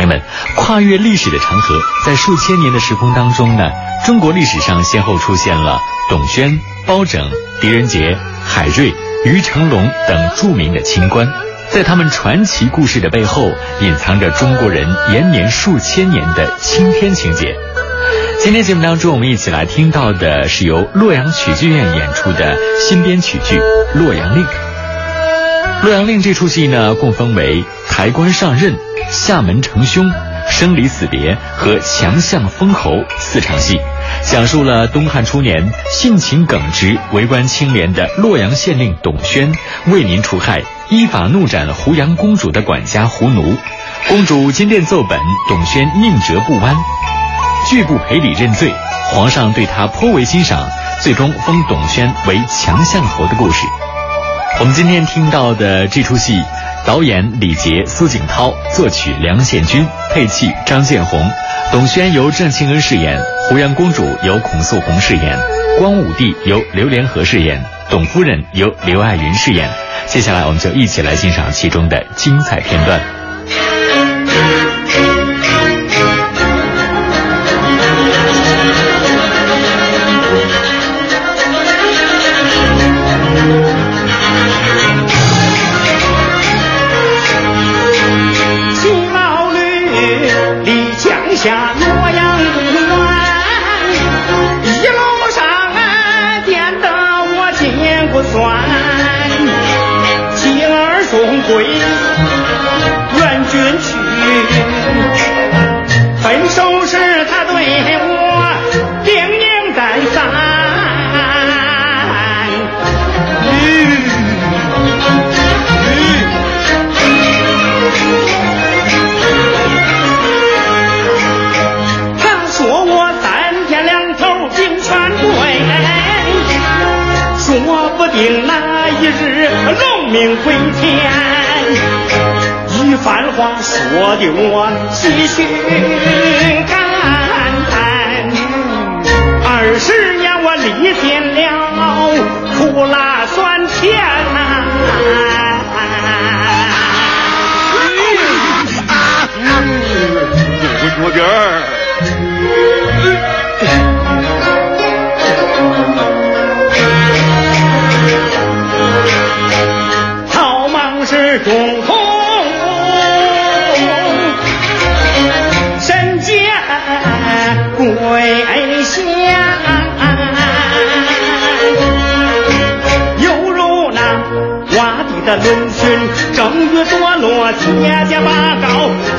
朋友们，跨越历史的长河，在数千年的时空当中呢，中国历史上先后出现了董宣、包拯、狄仁杰、海瑞、于成龙等著名的清官。在他们传奇故事的背后，隐藏着中国人延绵数千年的青天情结。今天节目当中，我们一起来听到的是由洛阳曲剧院演出的新编曲剧《洛阳令》。《洛阳令》这出戏呢，共分为抬棺上任、下门成凶、生离死别和强项封侯四场戏，讲述了东汉初年性情耿直、为官清廉的洛阳县令董宣为民除害，依法怒斩了胡杨公主的管家胡奴，公主金殿奏本，董宣宁折不弯，拒不赔礼认罪，皇上对他颇为欣赏，最终封董宣为强项侯的故事。我们今天听到的这出戏，导演李杰、苏景涛，作曲梁宪军，配器张建宏。董宣由郑庆恩饰演，胡杨公主由孔素红饰演，光武帝由刘连和饰演，董夫人由刘爱云饰演。接下来我们就一起来欣赏其中的精彩片段。说的我心胸肝，20年我历尽了苦辣酸甜呐、有个多点儿。草莽是中国。跪下，犹如那洼地的龙群，正欲堕落，结结巴高，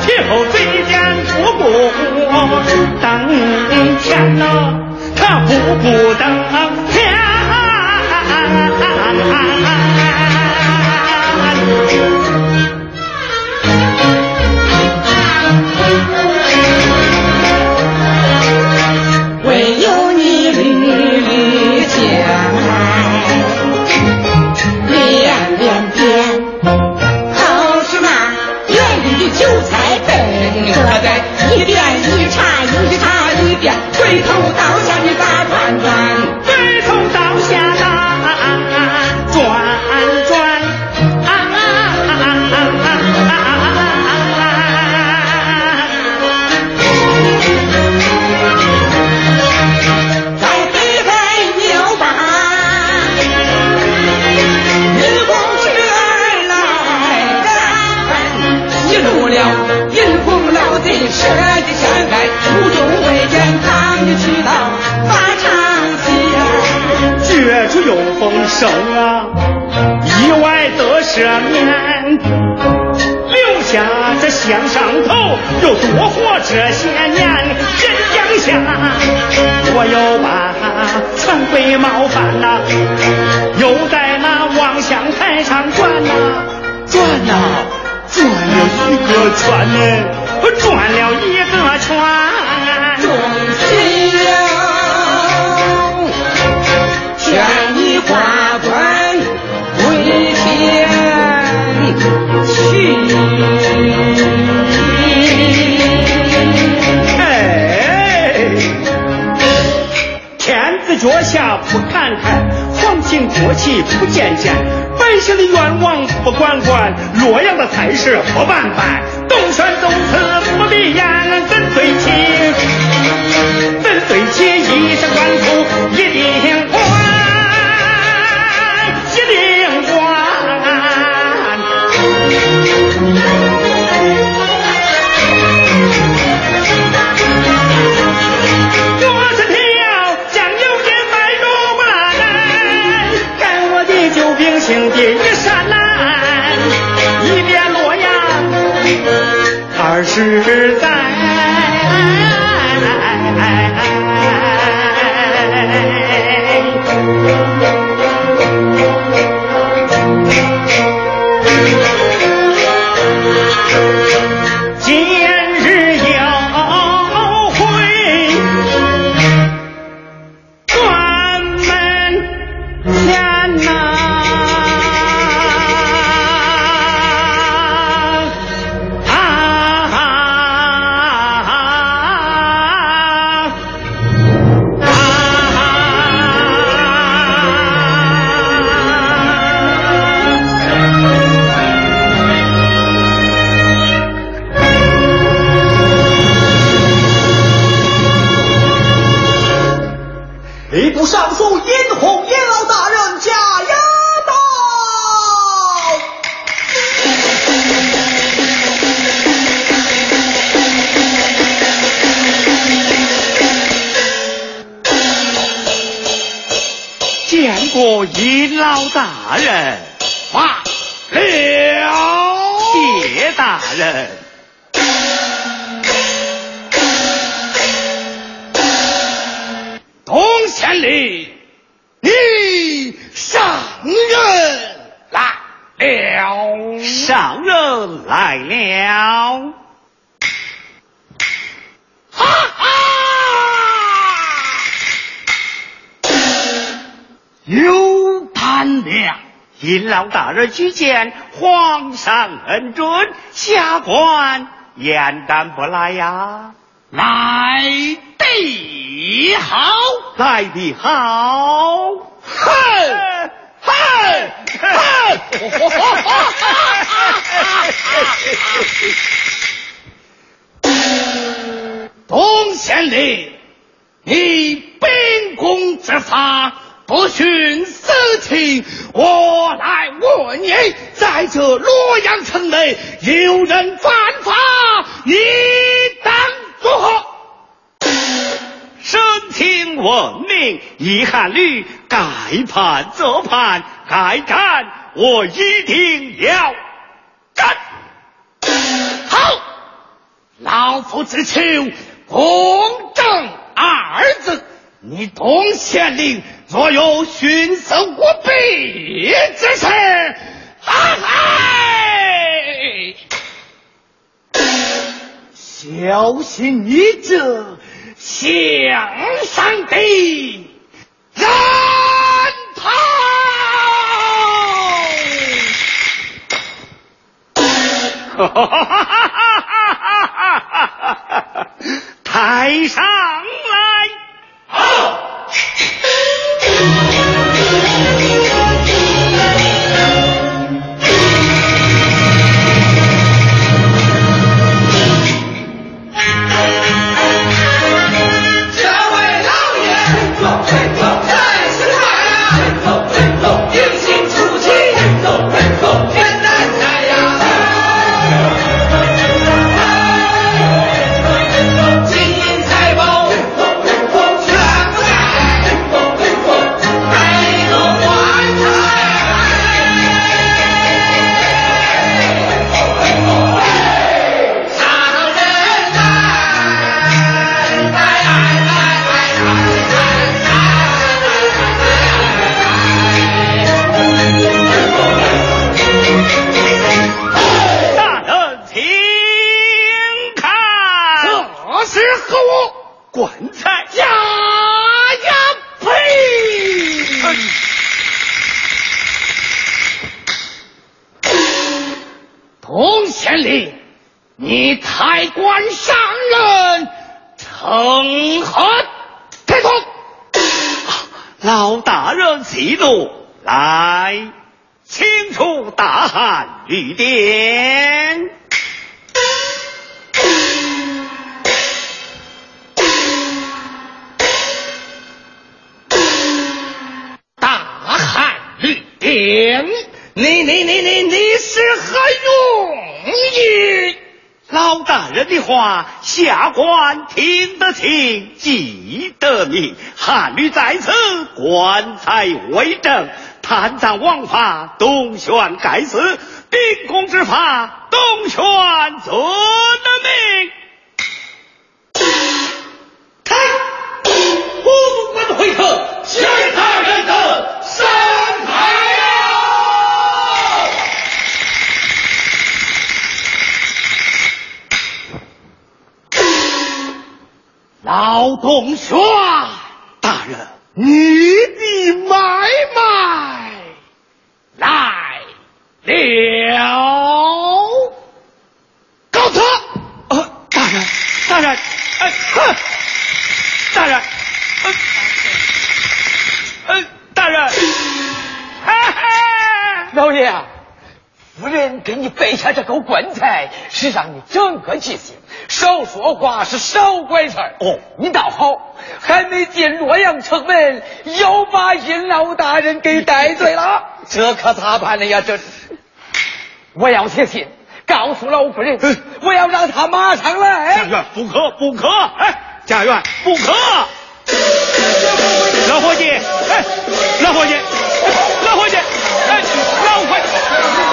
气候最艰不顾当天呐，他不顾当天。不管管，洛阳的才是活板板，东山东辞不必。小时代，今日有会关门前呐、我尹老大人，罢了，谢大人。董县令，你上任来了，上任来了。有潘良，尹老大人举荐，皇上恩准，下官焉敢不来呀？来得好，来得好！哼哼哼！董县令，你秉公执法，不徇私情，我来问你，在这洛阳城内有人犯法，你当如何？身听闻令，已翰律，该判则判，该干我一定要干。好，老夫只求公正二字。你董县令若有徇私舞弊之事，小心你这项上的人头！哈哈哈哈哈哈！台上来！一点大汉绿点，你是何用意？老大人的话，下官听得清，记得明。汉律在此，官才为政，贪赃枉法，东悬盖死。秉公执法，东泉遵命。开！呼不关回头，其他人等上台了。老东泉大人，你的买卖来了！告辞。大人，大人，大人，大人，老爷，夫人给你备下这口棺材，是让你整个记性，少说话是少管事儿。哦，你倒好，还没进洛阳城门，又把尹老大人给逮罪了。这可咋办了呀？这我要写信告诉老夫人，我要让他马上来。家院不可，不可！哎，家院不可！老伙计，哎，老伙计，老伙计，哎，老伙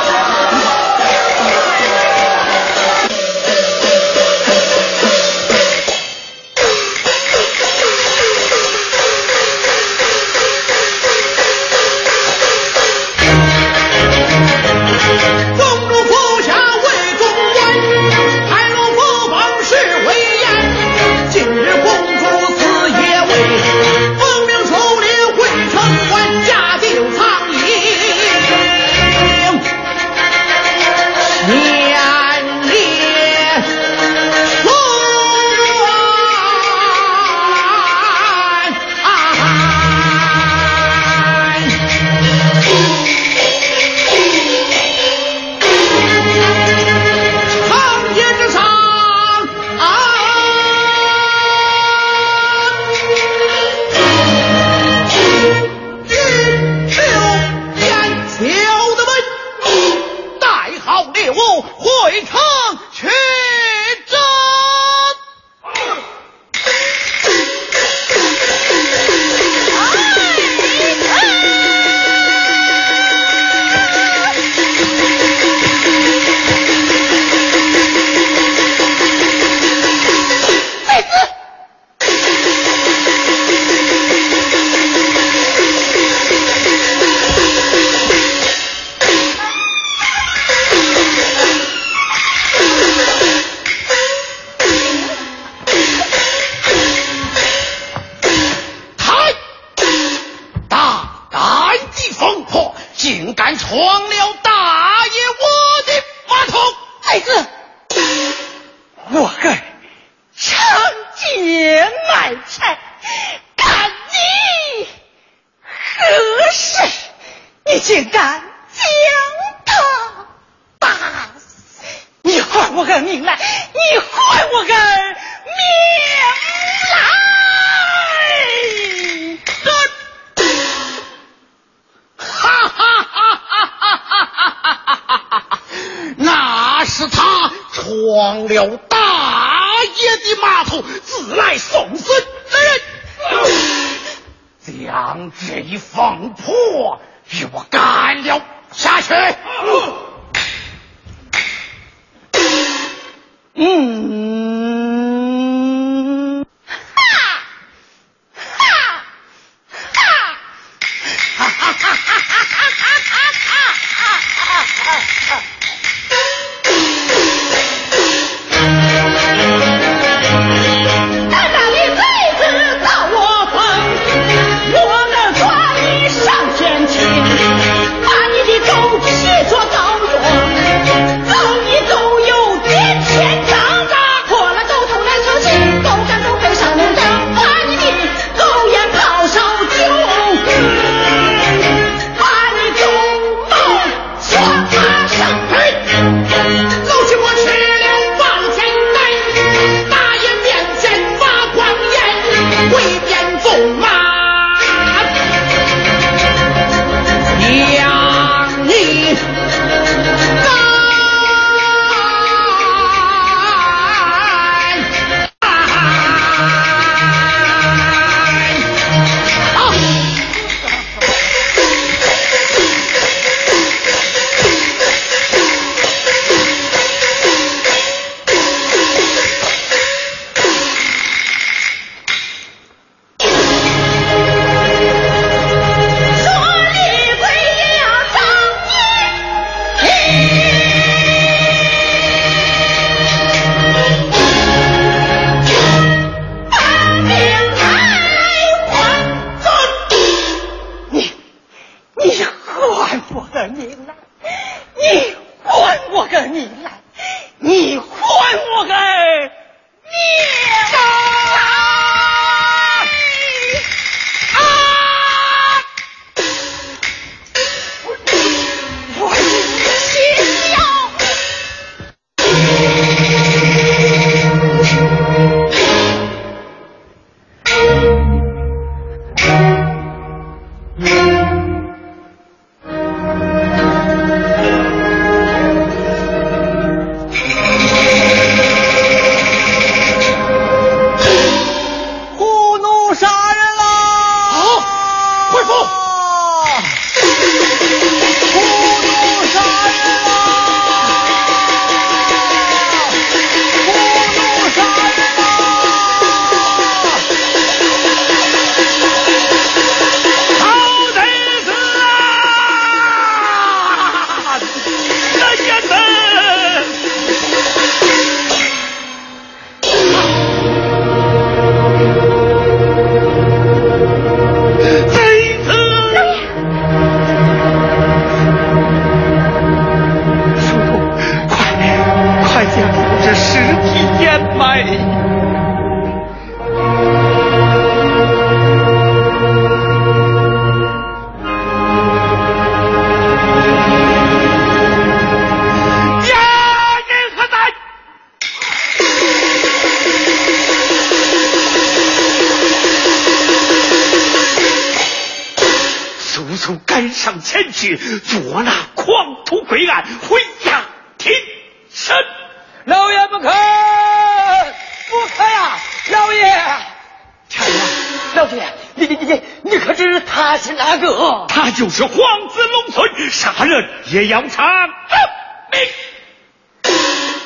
因为。 赶上前去捉拿狂徒鬼案，回家庭审。老爷不可，不可呀！老爷，太爷，老天爷，你可知他是哪个？他就是黄子龙村杀人也要偿命。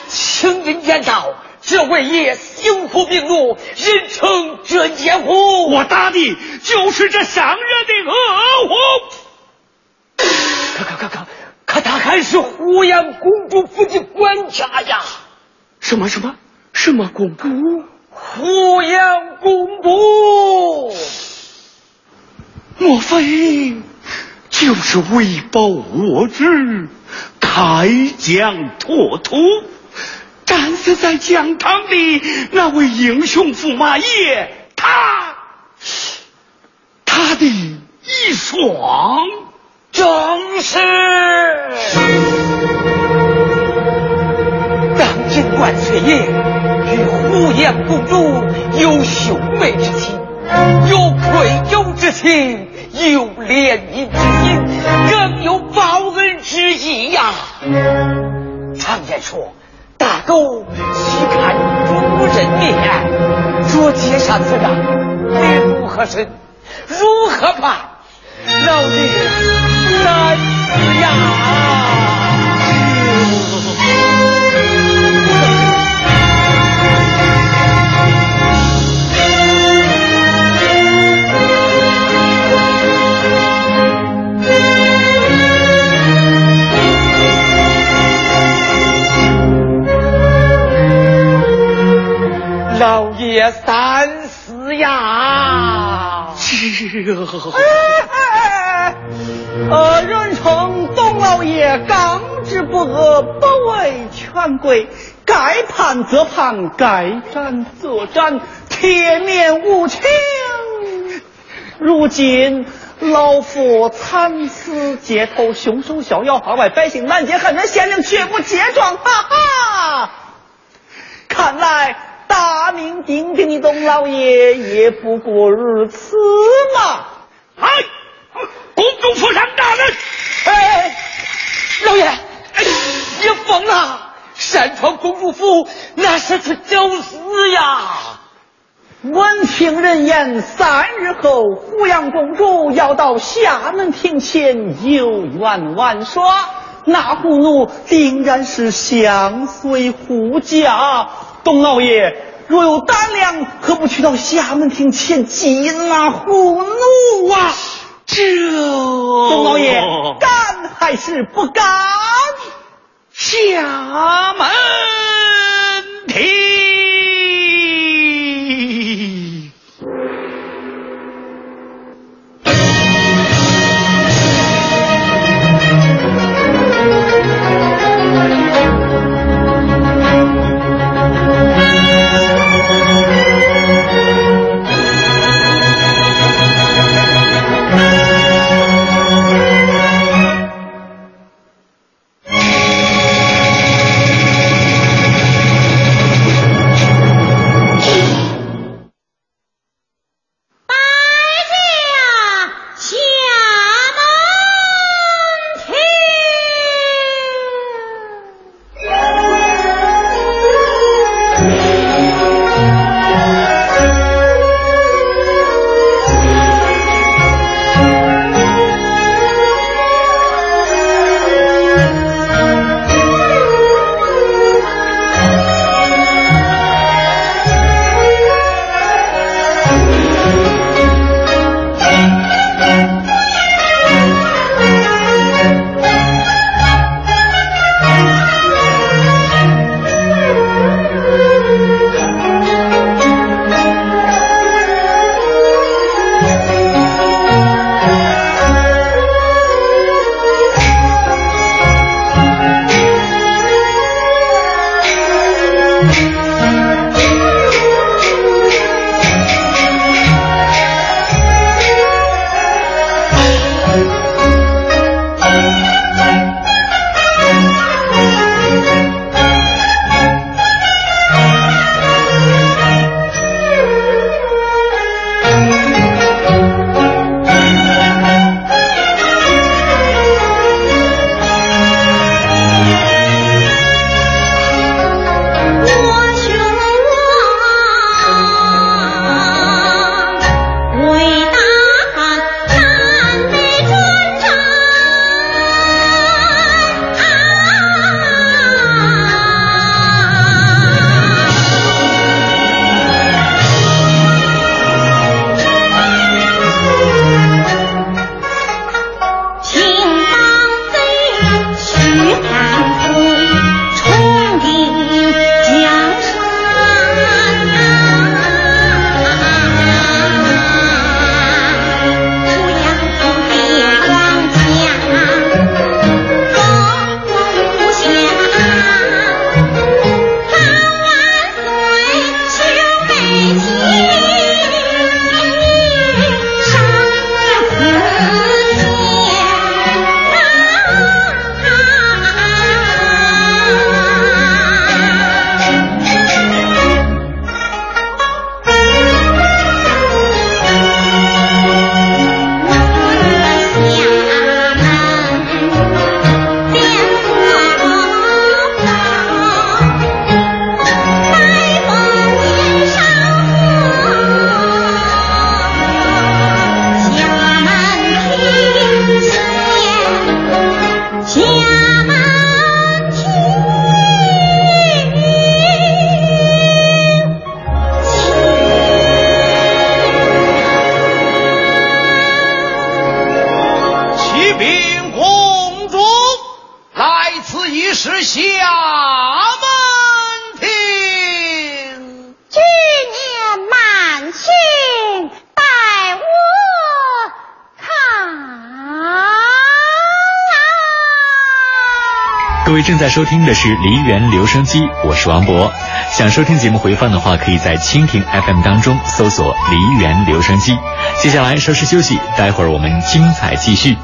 清云言道，这位爷辛苦病入，人称真邪乎。我打的就是这伤人的恶虎。 可他还是胡杨公主府的管家呀！什么公主？胡杨公主，莫非就是为保我侄开疆拓土、战死在疆场的那位英雄驸马爷？他的遗孀。 正是，当今万岁爷与胡杨公主有兄妹之情，有愧疚之情，有怜悯之心，更有报恩之意呀。常言说，大狗喜看主人面，若接上此案，你如何审？如何判？老爷。 难死呀！老爷三思呀！是啊。 人称董老爷刚直不阿，不畏权贵，该判则判，该斩则斩，铁面无情。如今老夫惨死街头，凶手逍遥法外，百姓满街喊冤，县令却不揭状，哈哈！看来大名鼎鼎的董老爷也不过如此嘛！哎。 公主府上大人，哎，老爷，哎，你疯了！擅闯公主府，那是去找死呀！闻听人言，3日后，胡杨公主要到厦门庭前游园玩耍，那胡奴定然是相随胡家。董老爷若有胆量，何不去到厦门庭前缉拿胡奴啊？ 这董老爷敢还是不敢？厦门庭，各位正在收听的是梨园留声机，我是王博。想收听节目回放的话，可以在蜻蜓 FM 当中搜索梨园留声机。接下来稍事休息，待会儿我们精彩继续。